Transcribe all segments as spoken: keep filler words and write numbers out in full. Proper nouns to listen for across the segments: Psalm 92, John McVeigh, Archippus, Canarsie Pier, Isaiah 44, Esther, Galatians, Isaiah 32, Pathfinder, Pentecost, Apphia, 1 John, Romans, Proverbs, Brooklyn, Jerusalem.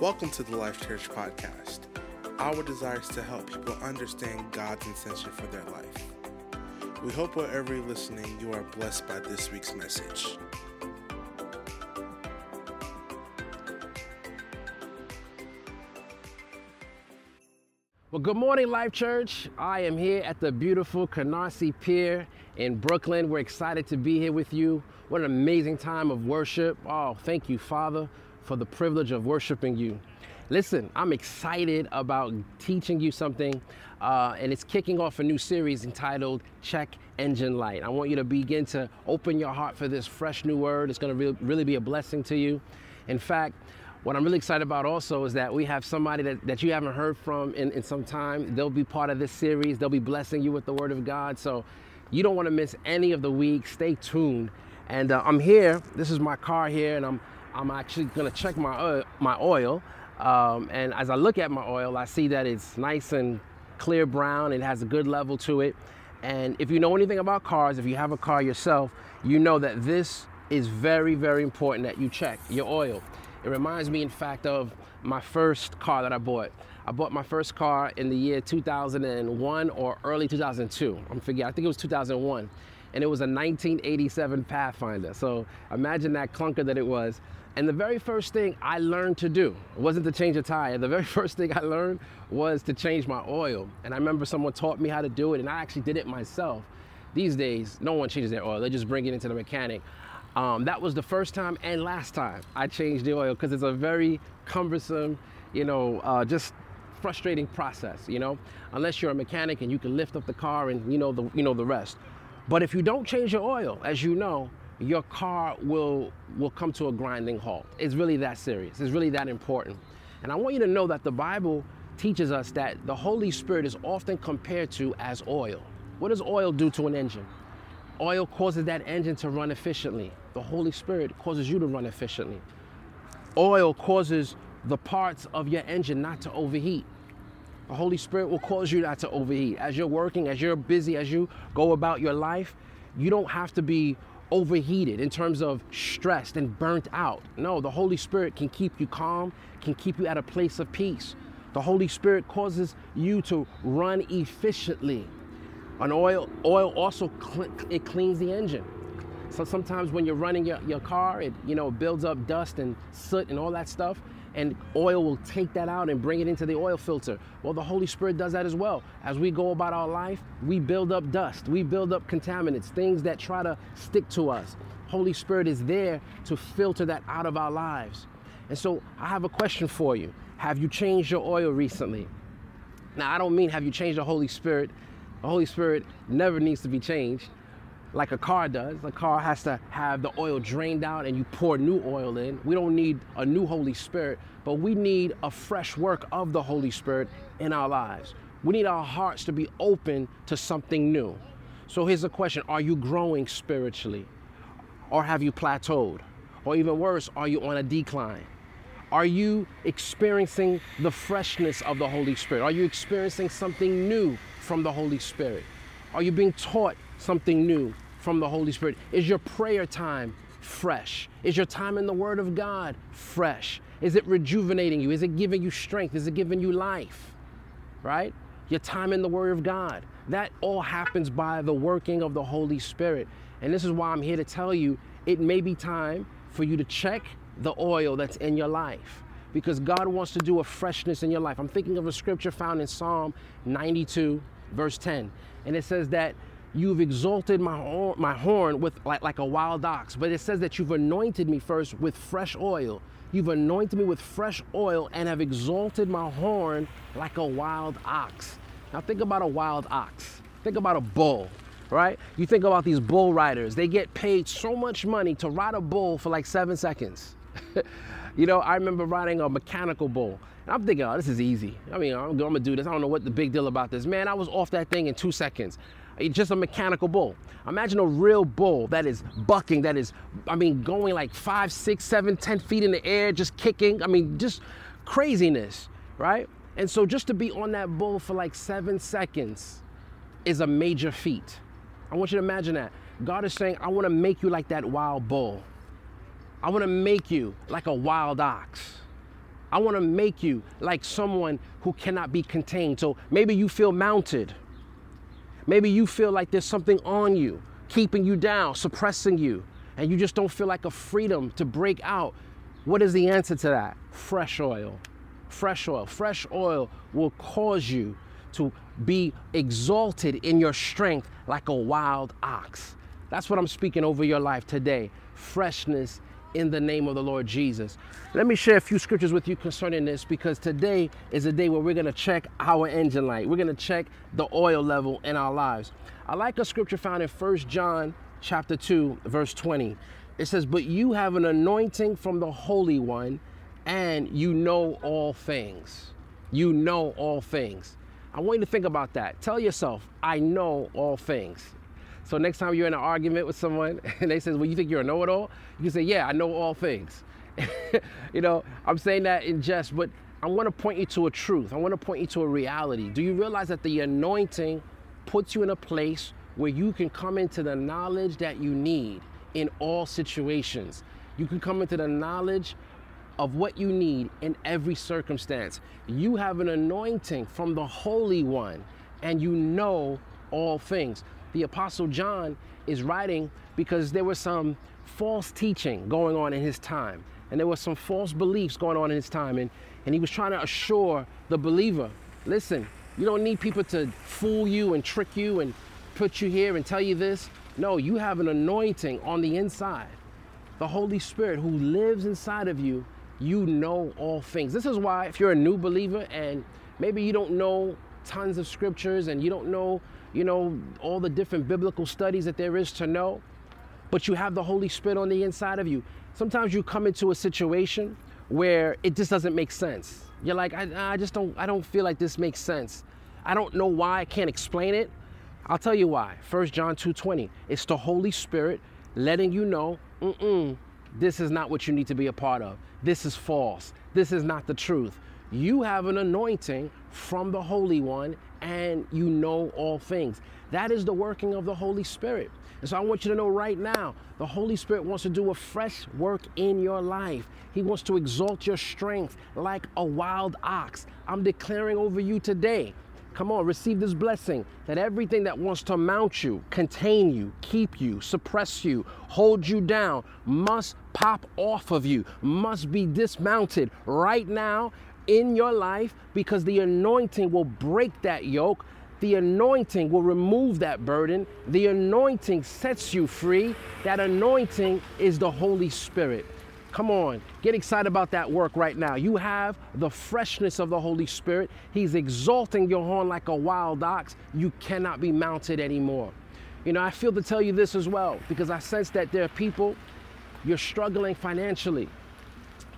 Welcome to the Life Church Podcast. Our desire is to help people understand God's intention for their life. We hope wherever you're listening, you are blessed by this week's message. Well, good morning, Life Church. I am here at the beautiful Canarsie Pier in Brooklyn. We're excited to be here with you. What an amazing time of worship. Oh, thank you, Father, for the privilege of worshiping you. Listen, I'm excited about teaching you something, uh, and it's kicking off a new series entitled Check Engine Light. I want you to begin to open your heart for this fresh new word. It's going to re- really be a blessing to you. In fact, what I'm really excited about also is that we have somebody that, that you haven't heard from in, in some time. They'll be part of this series. They'll be blessing you with the Word of God. So you don't want to miss any of the week. Stay tuned. And uh, I'm here. This is my car here, and I'm I'm actually gonna check my oil, my oil. Um, and as I look at my oil, I see that it's nice and clear brown. It has a good level to it. And if you know anything about cars, if you have a car yourself, you know that this is very, very important that you check your oil. It reminds me, in fact, of my first car that I bought. I bought my first car in the year two thousand one or early two thousand two. I'm forgetting, I think it was two thousand one. And it was a nineteen eighty-seven Pathfinder. So imagine that clunker that it was. And the very first thing I learned to do wasn't to change a tire. The very first thing I learned was to change my oil. And I remember someone taught me how to do it, and I actually did it myself. These days, no one changes their oil. They just bring it into the mechanic. Um, that was the first time and last time I changed the oil, because it's a very cumbersome, you know, uh, just frustrating process, you know, unless you're a mechanic and you can lift up the car and you know the, you know the rest. But if you don't change your oil, as you know, your car will will come to a grinding halt. It's really that serious. It's really that important. And I want you to know that the Bible teaches us that the Holy Spirit is often compared to as oil. What does oil do to an engine? Oil causes that engine to run efficiently. The Holy Spirit causes you to run efficiently. Oil causes the parts of your engine not to overheat. The Holy Spirit will cause you not to overheat. As you're working, as you're busy, as you go about your life, you don't have to be overheated in terms of stressed and burnt out. No, the Holy Spirit can keep you calm, can keep you at a place of peace. The Holy Spirit causes you to run efficiently. An oil, oil also cl- it cleans the engine. So sometimes when you're running your, your car, it you know builds up dust and soot and all that stuff. And oil will take that out and bring it into the oil filter. Well, the Holy Spirit does that as well. As we go about our life, we build up dust, we build up contaminants, things that try to stick to us. Holy Spirit is there to filter that out of our lives. And so I have a question for you. Have you changed your oil recently? Now, I don't mean have you changed the Holy Spirit. The Holy Spirit never needs to be changed like a car does. A car has to have the oil drained out and you pour new oil in. We don't need a new Holy Spirit, but we need a fresh work of the Holy Spirit in our lives. We need our hearts to be open to something new. So here's the question. Are you growing spiritually? Or have you plateaued? Or even worse, are you on a decline? Are you experiencing the freshness of the Holy Spirit? Are you experiencing something new from the Holy Spirit? Are you being taught something new from the Holy Spirit? Is your prayer time fresh? Is your time in the Word of God fresh? Is it rejuvenating you? Is it giving you strength? Is it giving you life? Right? Your time in the Word of God. That all happens by the working of the Holy Spirit. And this is why I'm here to tell you, it may be time for you to check the oil that's in your life, because God wants to do a freshness in your life. I'm thinking of a scripture found in Psalm ninety-two, verse ten. And it says that you've exalted my horn, my horn with like, like a wild ox, but it says that you've anointed me first with fresh oil. You've anointed me with fresh oil and have exalted my horn like a wild ox. Now think about a wild ox. Think about a bull, right? You think about these bull riders. They get paid so much money to ride a bull for like seven seconds. You know, I remember riding a mechanical bull. And I'm thinking, oh, this is easy. I mean, I'm, I'm going to do this. I don't know what the big deal about this. Man, I was off that thing in two seconds. It's just a mechanical bull. Imagine a real bull that is bucking, that is, I mean, going like five, six, seven, ten feet in the air, just kicking. I mean, just craziness, right? And so just to be on that bull for like seven seconds is a major feat. I want you to imagine that. God is saying, I want to make you like that wild bull. I want to make you like a wild ox. I want to make you like someone who cannot be contained. So maybe you feel mounted. Maybe you feel like there's something on you, keeping you down, suppressing you, and you just don't feel like a freedom to break out. What is the answer to that? Fresh oil. Fresh oil. Fresh oil will cause you to be exalted in your strength like a wild ox. That's what I'm speaking over your life today. Freshness in the name of the Lord Jesus. Let me share a few scriptures with you concerning this, because today is a day where we're going to check our engine light. We're going to check the oil level in our lives. I like a scripture found in First John chapter two, verse twenty. It says, "But you have an anointing from the Holy One, and you know all things." You know all things. I want you to think about that. Tell yourself, I know all things. So next time you're in an argument with someone and they say, well, you think you're a know-it-all? You can say, yeah, I know all things. You know, I'm saying that in jest, but I want to point you to a truth. I want to point you to a reality. Do you realize that the anointing puts you in a place where you can come into the knowledge that you need in all situations? You can come into the knowledge of what you need in every circumstance. You have an anointing from the Holy One, and you know all things. The Apostle John is writing because there was some false teaching going on in his time, and there was some false beliefs going on in his time, and, and he was trying to assure the believer, listen, you don't need people to fool you and trick you and put you here and tell you this. No, you have an anointing on the inside. The Holy Spirit who lives inside of you, you know all things. This is why if you're a new believer and maybe you don't know tons of scriptures and you don't know you know, all the different biblical studies that there is to know, but you have the Holy Spirit on the inside of you. Sometimes you come into a situation where it just doesn't make sense. You're like, I, I just don't, I don't feel like this makes sense. I don't know why, I can't explain it. I'll tell you why. First John two twenty, it's the Holy Spirit letting you know, mm-mm, this is not what you need to be a part of. This is false. This is not the truth. You have an anointing from the Holy One, and you know all things. That is the working of the Holy Spirit. And so I want you to know right now, the Holy Spirit wants to do a fresh work in your life. He wants to exalt your strength like a wild ox. I'm declaring over you today, come on, receive this blessing, that everything that wants to mount you, contain you, keep you, suppress you, hold you down, must pop off of you, must be dismounted right now in your life, because the anointing will break that yoke. The anointing will remove that burden. The anointing sets you free. That anointing is the Holy Spirit. Come on, get excited about that work right now. You have the freshness of the Holy Spirit. He's exalting your horn like a wild ox. You cannot be mounted anymore. You know, I feel to tell you this as well, because I sense that there are people, you're struggling financially.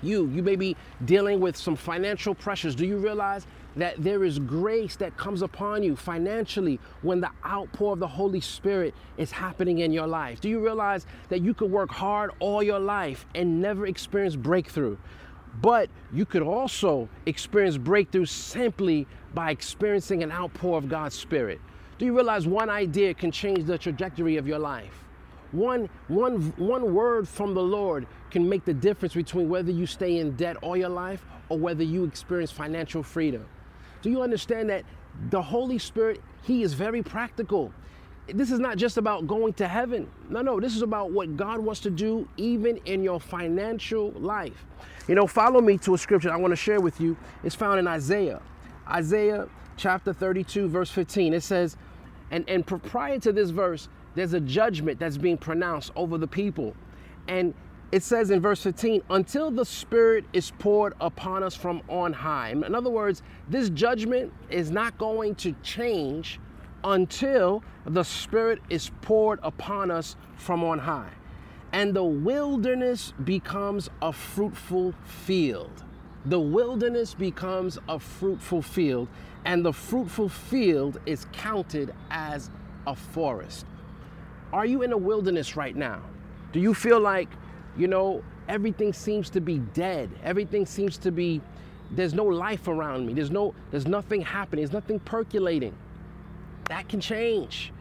You, you may be dealing with some financial pressures. Do you realize that there is grace that comes upon you financially when the outpour of the Holy Spirit is happening in your life? Do you realize that you could work hard all your life and never experience breakthrough? But you could also experience breakthrough simply by experiencing an outpour of God's Spirit. Do you realize one idea can change the trajectory of your life? One, one, one word from the Lord can make the difference between whether you stay in debt all your life or whether you experience financial freedom. Do you understand that the Holy Spirit, He is very practical. This is not just about going to heaven. No, no, this is about what God wants to do even in your financial life. You know, follow me to a scripture I want to share with you. It's found in Isaiah. Isaiah chapter thirty-two, verse fifteen. It says, and, and prior to this verse, there's a judgment that's being pronounced over the people. And it says in verse fifteen, until the Spirit is poured upon us from on high. In other words, this judgment is not going to change until the Spirit is poured upon us from on high. And the wilderness becomes a fruitful field. The wilderness becomes a fruitful field, and the fruitful field is counted as a forest. Are you in a wilderness right now? Do you feel like, you know, everything seems to be dead? Everything seems to be, there's no life around me. There's no, there's nothing happening. There's nothing percolating. That can change.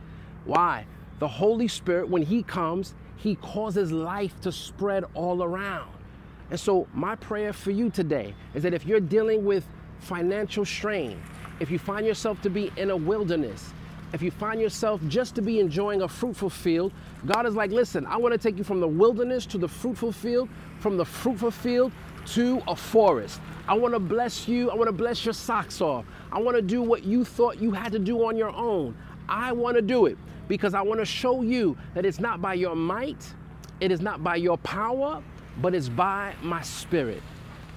Why? The Holy Spirit, when He comes, He causes life to spread all around. And so my prayer for you today is that if you're dealing with financial strain, if you find yourself to be in a wilderness, if you find yourself just to be enjoying a fruitful field, God is like, listen, I want to take you from the wilderness to the fruitful field, from the fruitful field to a forest. I want to bless you. I want to bless your socks off. I want to do what you thought you had to do on your own. I want to do it because I want to show you that it's not by your might, it is not by your power, but it's by my spirit.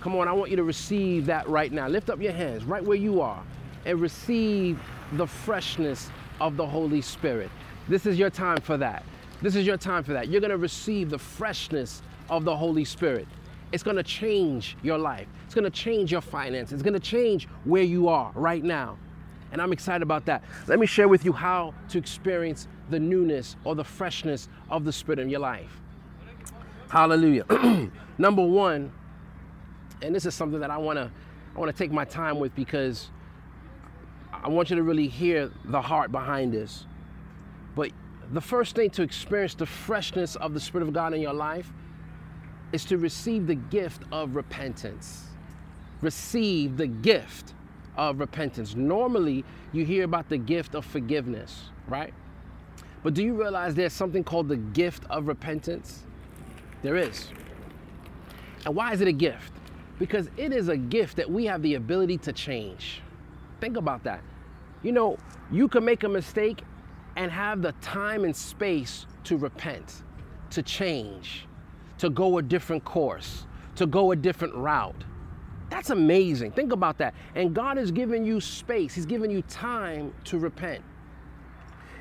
Come on, I want you to receive that right now. Lift up your hands right where you are and receive the freshness of the Holy Spirit. This is your time for that. This is your time for that. You're going to receive the freshness of the Holy Spirit. It's going to change your life. It's going to change your finances. It's going to change where you are right now. And I'm excited about that. Let me share with you how to experience the newness or the freshness of the Spirit in your life. Hallelujah. Number one, and this is something that I want to I want to take my time with because I want you to really hear the heart behind this. But the first thing to experience the freshness of the Spirit of God in your life is to receive the gift of repentance. Receive the gift of repentance. Normally, you hear about the gift of forgiveness, right? But do you realize there's something called the gift of repentance? There is. And why is it a gift? Because it is a gift that we have the ability to change. Think about that. You know, you can make a mistake and have the time and space to repent, to change, to go a different course, to go a different route. That's amazing. Think about that. And God has given you space. He's given you time to repent.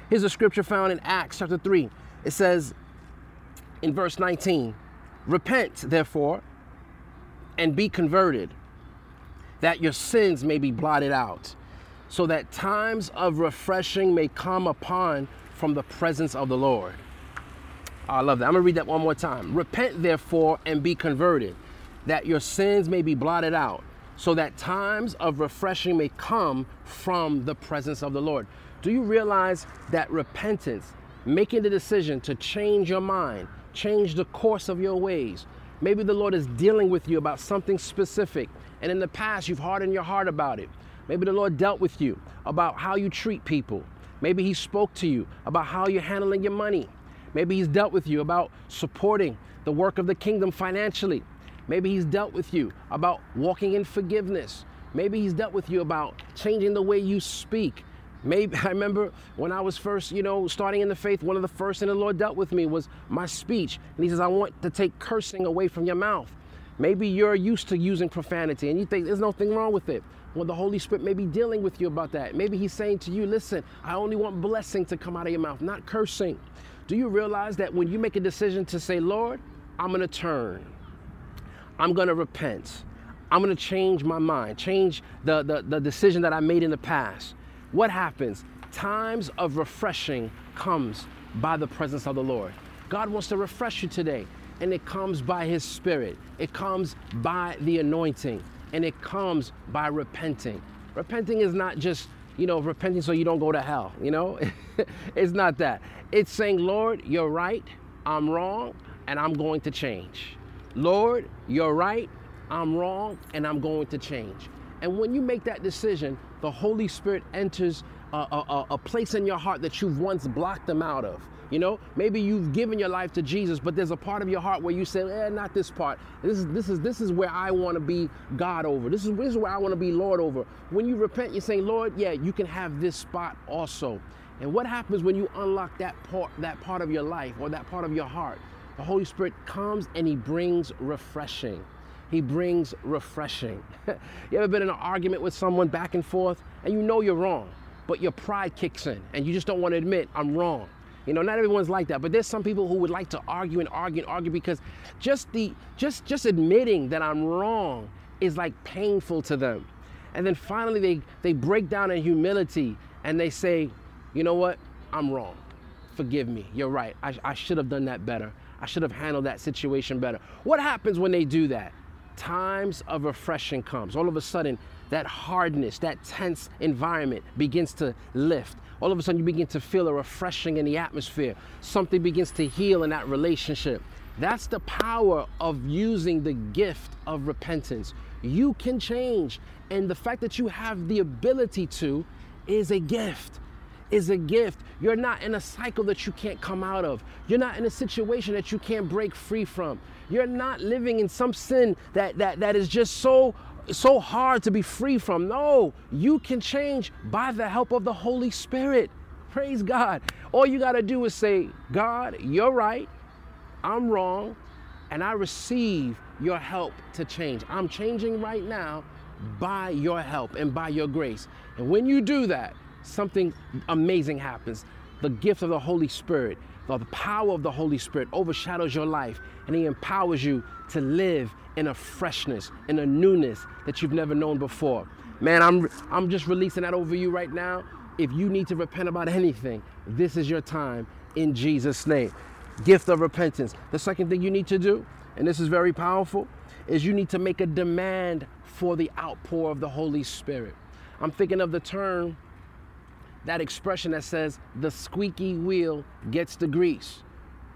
Here's a scripture found in Acts chapter three. It says in verse nineteen, repent, therefore, and be converted, that your sins may be blotted out, so that times of refreshing may come upon from the presence of the Lord. I love that. I'm going to read that one more time. Repent, therefore, and be converted, that your sins may be blotted out, so that times of refreshing may come from the presence of the Lord. Do you realize that repentance, making the decision to change your mind, change the course of your ways? Maybe the Lord is dealing with you about something specific, and in the past, you've hardened your heart about it. Maybe the Lord dealt with you about how you treat people. Maybe he spoke to you about how you're handling your money. Maybe he's dealt with you about supporting the work of the kingdom financially. Maybe he's dealt with you about walking in forgiveness. Maybe he's dealt with you about changing the way you speak. Maybe I remember when I was first, you know, starting in the faith, one of the first things the Lord dealt with me was my speech. And he says, I want to take cursing away from your mouth. Maybe you're used to using profanity and you think there's nothing wrong with it. Well, the Holy Spirit may be dealing with you about that. Maybe he's saying to you, listen, I only want blessing to come out of your mouth, not cursing. Do you realize that when you make a decision to say, Lord, I'm going to turn, I'm going to repent, I'm going to change my mind, change the, the, the decision that I made in the past, what happens? Times of refreshing comes by the presence of the Lord. God wants to refresh you today, and it comes by his Spirit. It comes by the anointing, and it comes by repenting. Repenting is not just, you know, repenting so you don't go to hell, you know? It's not that. It's saying, Lord, you're right, I'm wrong, and I'm going to change. Lord, you're right, I'm wrong, and I'm going to change. And when you make that decision, the Holy Spirit enters a, a, a place in your heart that you've once blocked them out of. You know, maybe you've given your life to Jesus, but there's a part of your heart where you say, eh, not this part. This is, this is, this is where I want to be God over. This is, this is where I want to be Lord over. When you repent, you're saying, Lord, yeah, you can have this spot also. And what happens when you unlock that part, that part of your life or that part of your heart? The Holy Spirit comes and he brings refreshing. He brings refreshing. You ever been in an argument with someone back and forth and you know you're wrong, but your pride kicks in and you just don't want to admit I'm wrong. You know, not everyone's like that, but there's some people who would like to argue and argue and argue because just the just just admitting that I'm wrong is like painful to them. And then finally they they break down in humility and they say, you know what, I'm wrong. Forgive me. You're right. I, I should have done that better. I should have handled that situation better. What happens when they do that? Times of refreshing comes. All of a sudden, that hardness, that tense environment begins to lift. All of a sudden, you begin to feel a refreshing in the atmosphere. Something begins to heal in that relationship. That's the power of using the gift of repentance. You can change, and the fact that you have the ability to is a gift. Is a gift. You're not in a cycle that you can't come out of. You're not in a situation that you can't break free from. You're not living in some sin that that that is just so so hard to be free from. No, you can change by the help of the Holy Spirit. Praise God. All you got to do is say, God, you're right. I'm wrong, and I receive your help to change. I'm changing right now by your help and by your grace. And when you do that, something amazing happens. The gift of the Holy Spirit, the power of the Holy Spirit overshadows your life, and he empowers you to live in a freshness, in a newness that you've never known before. Man, I'm, I'm just releasing that over you right now. If you need to repent about anything, this is your time in Jesus' name. Gift of repentance. The second thing you need to do, and this is very powerful, is you need to make a demand for the outpour of the Holy Spirit. I'm thinking of the term, that expression that says the squeaky wheel gets the grease,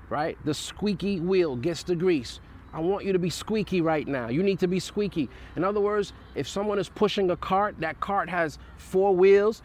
right? The squeaky wheel gets the grease. I want you to be squeaky right now. You need to be squeaky. In other words, if someone is pushing a cart, that cart has four wheels,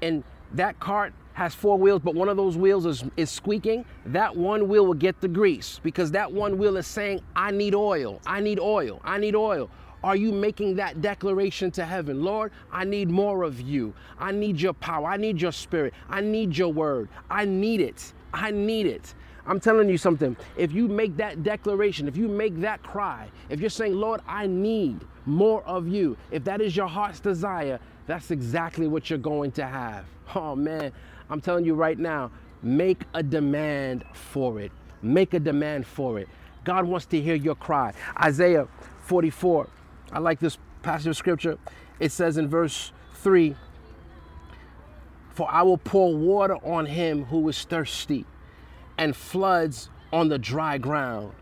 and that cart has four wheels, but one of those wheels is, is squeaking, that one wheel will get the grease, because that one wheel is saying, I need oil, I need oil, I need oil. Are you making that declaration to heaven? Lord, I need more of you. I need your power. I need your spirit. I need your word. I need it. I need it. I'm telling you something. If you make that declaration, if you make that cry, if you're saying, Lord, I need more of you, if that is your heart's desire, that's exactly what you're going to have. Oh, man, I'm telling you right now, make a demand for it. Make a demand for it. God wants to hear your cry. Isaiah forty-four. I like this passage of scripture. It says in verse three, for I will pour water on him who is thirsty and floods on the dry ground.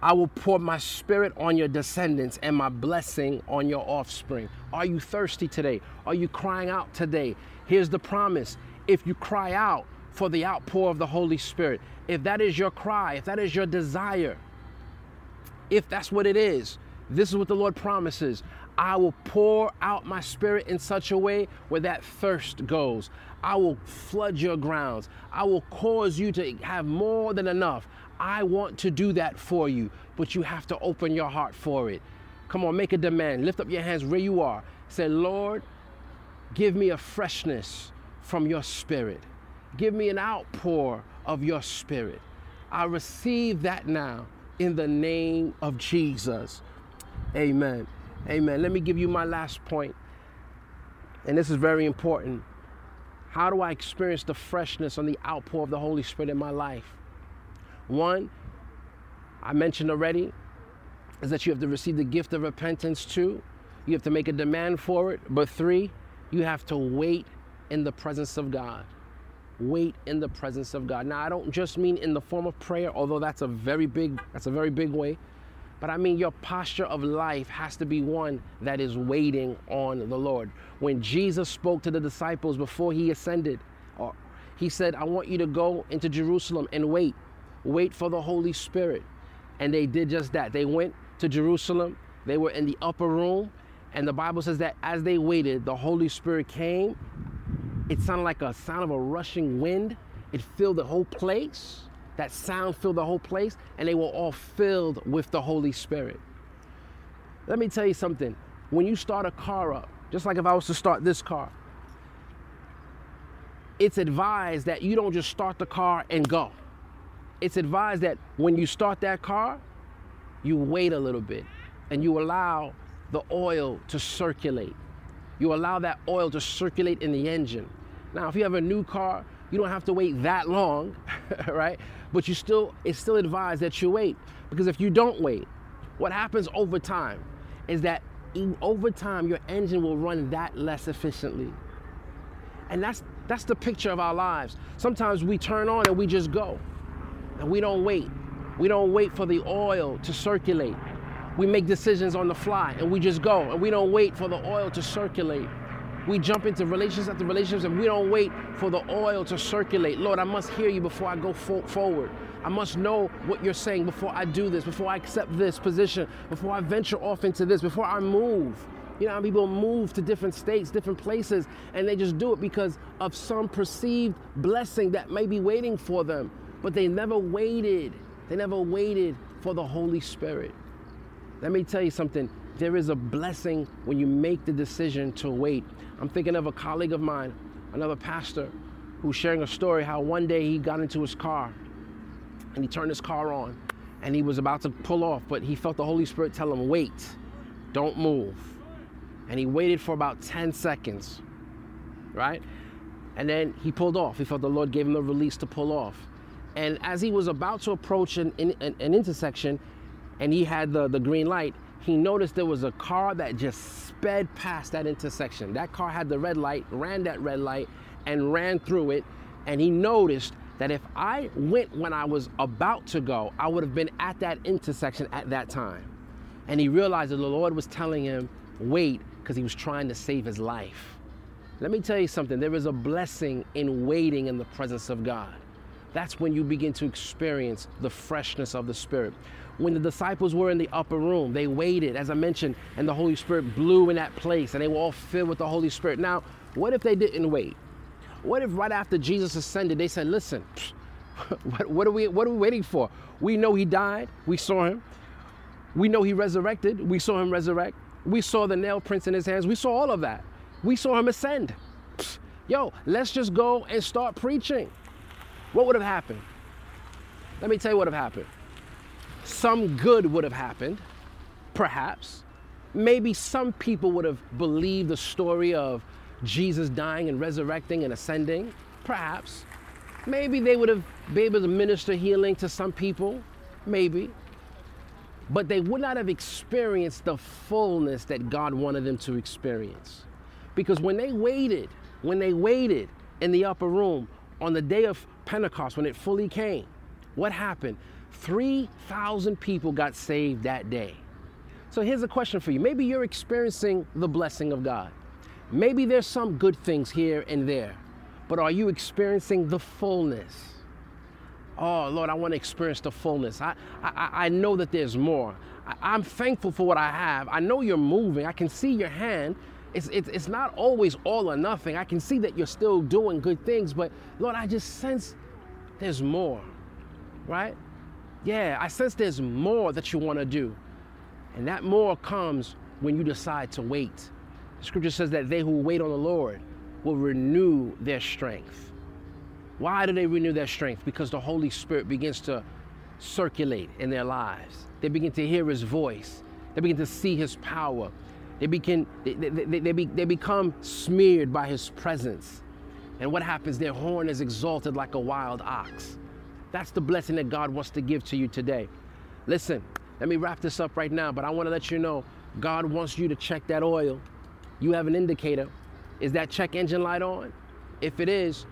I will pour my spirit on your descendants and my blessing on your offspring. Are you thirsty today? Are you crying out today? Here's the promise. If you cry out for the outpour of the Holy Spirit, if that is your cry, if that is your desire, if that's what it is, this is what the Lord promises. I will pour out my spirit in such a way where that thirst goes. I will flood your grounds. I will cause you to have more than enough. I want to do that for you, but you have to open your heart for it. Come on, make a demand. Lift up your hands where you are. Say, Lord, give me a freshness from your spirit. Give me an outpour of your spirit. I receive that now in the name of Jesus. Amen. Amen. Let me give you my last point, and this is very important. How do I experience the freshness on the outpour of the Holy Spirit in my life? One, I mentioned already, is that you have to receive the gift of repentance. Two, you have to make a demand for it. But three, you have to wait in the presence of God. Wait in the presence of God. Now, I don't just mean in the form of prayer, although that's a very big, that's a very big way. But I mean, your posture of life has to be one that is waiting on the Lord. When Jesus spoke to the disciples before he ascended, or he said, I want you to go into Jerusalem and wait. Wait for the Holy Spirit. And they did just that. They went to Jerusalem. They were in the upper room. And the Bible says that as they waited, the Holy Spirit came. It sounded like a sound of a rushing wind. It filled the whole place. That sound filled the whole place. And they were all filled with the Holy Spirit. Let me tell you something. When you start a car up, just like if I was to start this car, it's advised that you don't just start the car and go. It's advised that when you start that car, you wait a little bit and you allow the oil to circulate. You allow that oil to circulate in the engine. Now, if you have a new car, you don't have to wait that long, right? But you still, it's still advised that you wait, because if you don't wait, what happens over time is that over time, your engine will run that less efficiently. And that's, that's the picture of our lives. Sometimes we turn on and we just go. And we don't wait. We don't wait for the oil to circulate. We make decisions on the fly and we just go, and we don't wait for the oil to circulate. We jump into relationships after relationships, and we don't wait for the oil to circulate. Lord, I must hear you before I go fo- forward. I must know what you're saying before I do this, before I accept this position, before I venture off into this, before I move. You know how people move to different states, different places, and they just do it because of some perceived blessing that may be waiting for them. But they never waited. They never waited for the Holy Spirit. Let me tell you something. There is a blessing when you make the decision to wait. I'm thinking of a colleague of mine, another pastor, who's sharing a story how one day he got into his car and he turned his car on and he was about to pull off, but he felt the Holy Spirit tell him, wait, don't move. And he waited for about ten seconds, right? And then he pulled off. He felt the Lord gave him the release to pull off. And as he was about to approach an, an, an intersection and he had the, the green light, he noticed there was a car that just sped past that intersection. That car had the red light, ran that red light, and ran through it. And he noticed that if I went when I was about to go, I would have been at that intersection at that time. And he realized that the Lord was telling him, wait, because he was trying to save his life. Let me tell you something. There is a blessing in waiting in the presence of God. That's when you begin to experience the freshness of the Spirit. When the disciples were in the upper room, they waited, as I mentioned, and the Holy Spirit blew in that place, and they were all filled with the Holy Spirit. Now, what if they didn't wait? What if right after Jesus ascended, they said, listen, what, what, are we, what are we waiting for? We know he died. We saw him. We know he resurrected. We saw him resurrect. We saw the nail prints in his hands. We saw all of that. We saw him ascend. Yo, let's just go and start preaching. What would have happened? Let me tell you what would have happened. Some good would have happened, perhaps. Maybe some people would have believed the story of Jesus dying and resurrecting and ascending, perhaps. Maybe they would have been able to minister healing to some people, maybe. But they would not have experienced the fullness that God wanted them to experience. Because when they waited, when they waited in the upper room on the day of Pentecost, when it fully came, what happened? three thousand people got saved that day. So here's a question for you. Maybe you're experiencing the blessing of God. Maybe there's some good things here and there, but are you experiencing the fullness? Oh, Lord, I want to experience the fullness. I, I, I know that there's more. I, I'm thankful for what I have. I know you're moving. I can see your hand. It's, it's, it's not always all or nothing. I can see that you're still doing good things, but Lord, I just sense there's more, right? Yeah, I sense there's more that you want to do. And that more comes when you decide to wait. The scripture says that they who wait on the Lord will renew their strength. Why do they renew their strength? Because the Holy Spirit begins to circulate in their lives. They begin to hear his voice. They begin to see his power. They begin, they, they, they, they, be, they become smeared by his presence. And what happens? Their horn is exalted like a wild ox. That's the blessing that God wants to give to you today. Listen, let me wrap this up right now, but I want to let you know, God wants you to check that oil. You have an indicator. Is that check engine light on? If it is,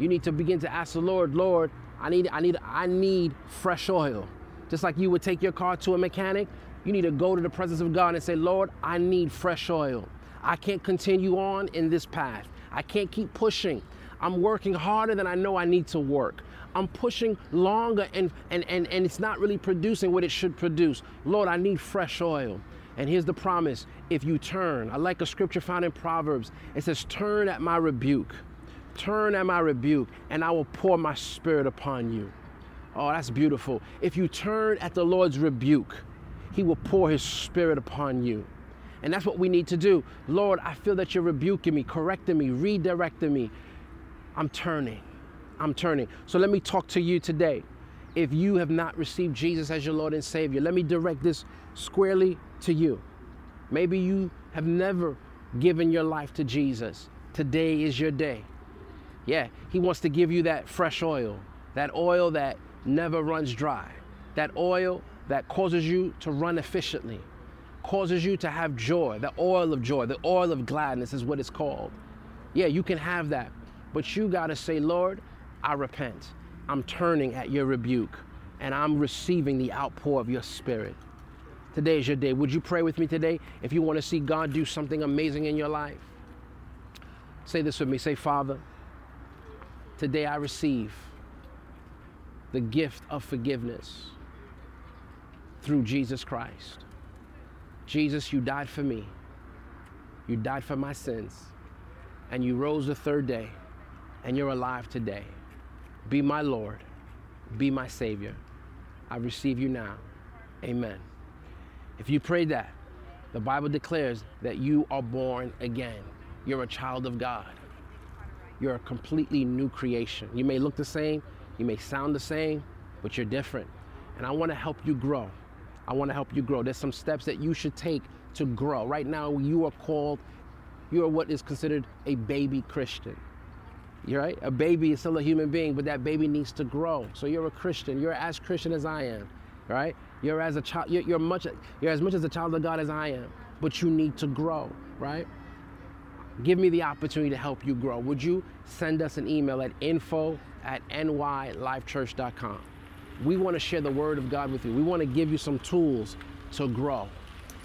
you need to begin to ask the Lord, Lord, I need, I need, I need fresh oil. Just like you would take your car to a mechanic, you need to go to the presence of God and say, Lord, I need fresh oil. I can't continue on in this path. I can't keep pushing. I'm working harder than I know I need to work. I'm pushing longer and, and, and, and it's not really producing what it should produce. Lord, I need fresh oil. And here's the promise. If you turn, I like a scripture found in Proverbs. It says, turn at my rebuke. Turn at my rebuke, and I will pour my spirit upon you. Oh, that's beautiful. If you turn at the Lord's rebuke, he will pour his spirit upon you. And that's what we need to do. Lord, I feel that you're rebuking me, correcting me, redirecting me. I'm turning. I'm turning. So let me talk to you today. If you have not received Jesus as your Lord and Savior, let me direct this squarely to you. Maybe you have never given your life to Jesus. Today is your day. Yeah, he wants to give you that fresh oil, that oil that never runs dry, that oil that causes you to run efficiently, causes you to have joy, the oil of joy, the oil of gladness is what it's called. Yeah, you can have that. But you got to say, Lord, I repent. I'm turning at your rebuke, and I'm receiving the outpour of your spirit. Today is your day. Would you pray with me today if you want to see God do something amazing in your life? Say this with me. Say, Father, today I receive the gift of forgiveness through Jesus Christ. Jesus, you died for me. You died for my sins, and you rose the third day, and you're alive today. Be my Lord. Be my Savior. I receive you now. Amen. If you pray that, the Bible declares that you are born again. You're a child of God. You're a completely new creation. You may look the same, you may sound the same, but you're different. And I want to help you grow. I want to help you grow. There's some steps that you should take to grow. Right now, you are called, you are what is considered a baby Christian. You're right? A baby is still a human being, but that baby needs to grow. So you're a Christian. You're as Christian as I am, right? You're as a child, you're, you're much, you're as much as a child of God as I am, but you need to grow, right? Give me the opportunity to help you grow. Would you send us an email at info at n y life church dot com? We want to share the word of God with you. We want to give you some tools to grow.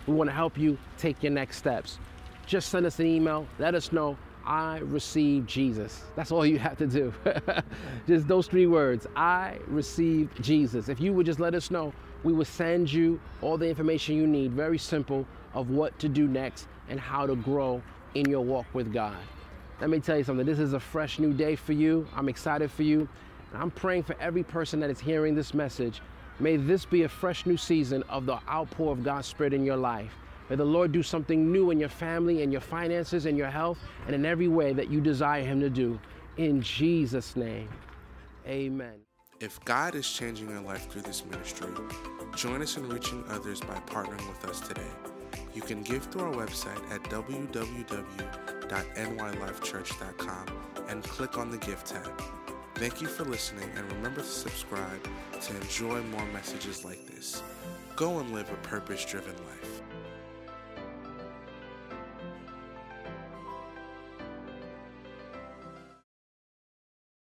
We want to help you take your next steps. Just send us an email. Let us know, I receive Jesus. That's all you have to do. Just those three words, I receive Jesus. If you would just let us know, we will send you all the information you need, very simple, of what to do next and how to grow in your walk with God. Let me tell you something. This is a fresh new day for you. I'm excited for you. I'm praying for every person that is hearing this message. May this be a fresh new season of the outpour of God's Spirit in your life. May the Lord do something new in your family and your finances and your health and in every way that you desire Him to do. In Jesus' name, amen. If God is changing your life through this ministry, join us in reaching others by partnering with us today. You can give through our website at w w w dot n y life church dot com and click on the Give tab. Thank you for listening, and remember to subscribe to enjoy more messages like this. Go and live a purpose-driven life.